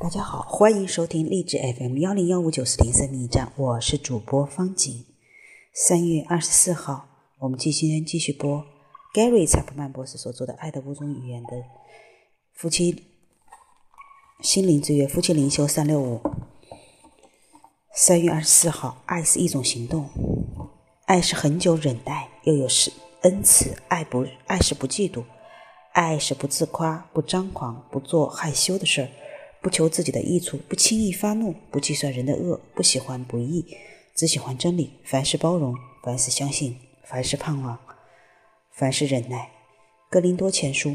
大家好，欢迎收听励志 FM1015940密驿站，我是主播方景。3月24号，我们今天继续播 Gary Chapman 博士所做的《爱的五种语言》的夫妻心灵之约夫妻灵修365。3月24号，爱是一种行动，爱是恒久忍耐，又有恩慈，爱是不嫉妒，爱是不自夸，不张狂，不做害羞的事儿。不求自己的益处，不轻易发怒，不计算人的恶，不喜欢不义，只喜欢真理。凡事包容，凡事相信，凡事盼望，凡事忍耐。哥林多前书，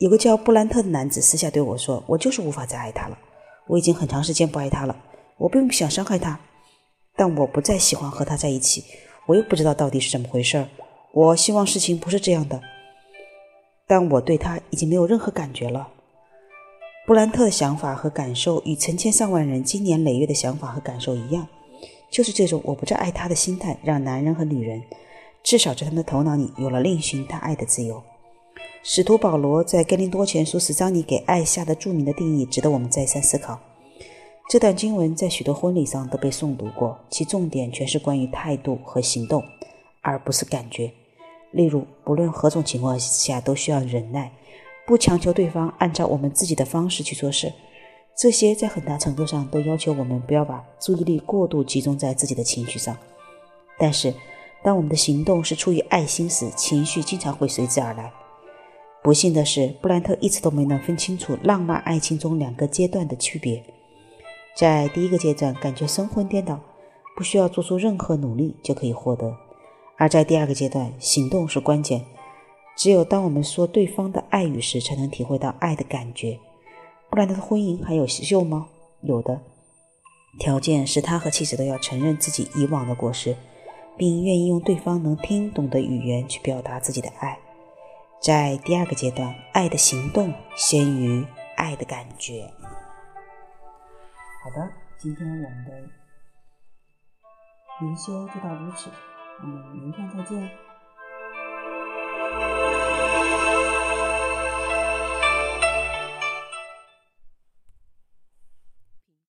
有个叫布兰特的男子私下对我说，我就是无法再爱他了，我已经很长时间不爱他了，我并不想伤害他，但我不再喜欢和他在一起，我又不知道到底是怎么回事，我希望事情不是这样的，但我对他已经没有任何感觉了。布兰特的想法和感受与成千上万人经年累月的想法和感受一样，就是这种我不再爱他的心态，让男人和女人至少在他们的头脑里有了另寻他爱的自由。使徒保罗在哥林多前书10章里给爱下的著名的定义值得我们再三思考。这段经文在许多婚礼上都被诵读过，其重点全是关于态度和行动，而不是感觉。例如，不论何种情况下都需要忍耐，不强求对方按照我们自己的方式去做事，这些在很大程度上都要求我们不要把注意力过度集中在自己的情绪上。但是当我们的行动是出于爱心时，情绪经常会随之而来。不幸的是，布兰特一直都没能分清楚浪漫爱情中两个阶段的区别。在第一个阶段，感觉神魂颠倒，不需要做出任何努力就可以获得，而在第二个阶段，行动是关键，只有当我们说对方的爱语时，才能体会到爱的感觉。布兰特的婚姻还有救吗？有的，条件是他和妻子都要承认自己以往的过失，并愿意用对方能听懂的语言去表达自己的爱。在第二个阶段，爱的行动先于爱的感觉。好的，今天我们的灵修就到如此，我们明天再见。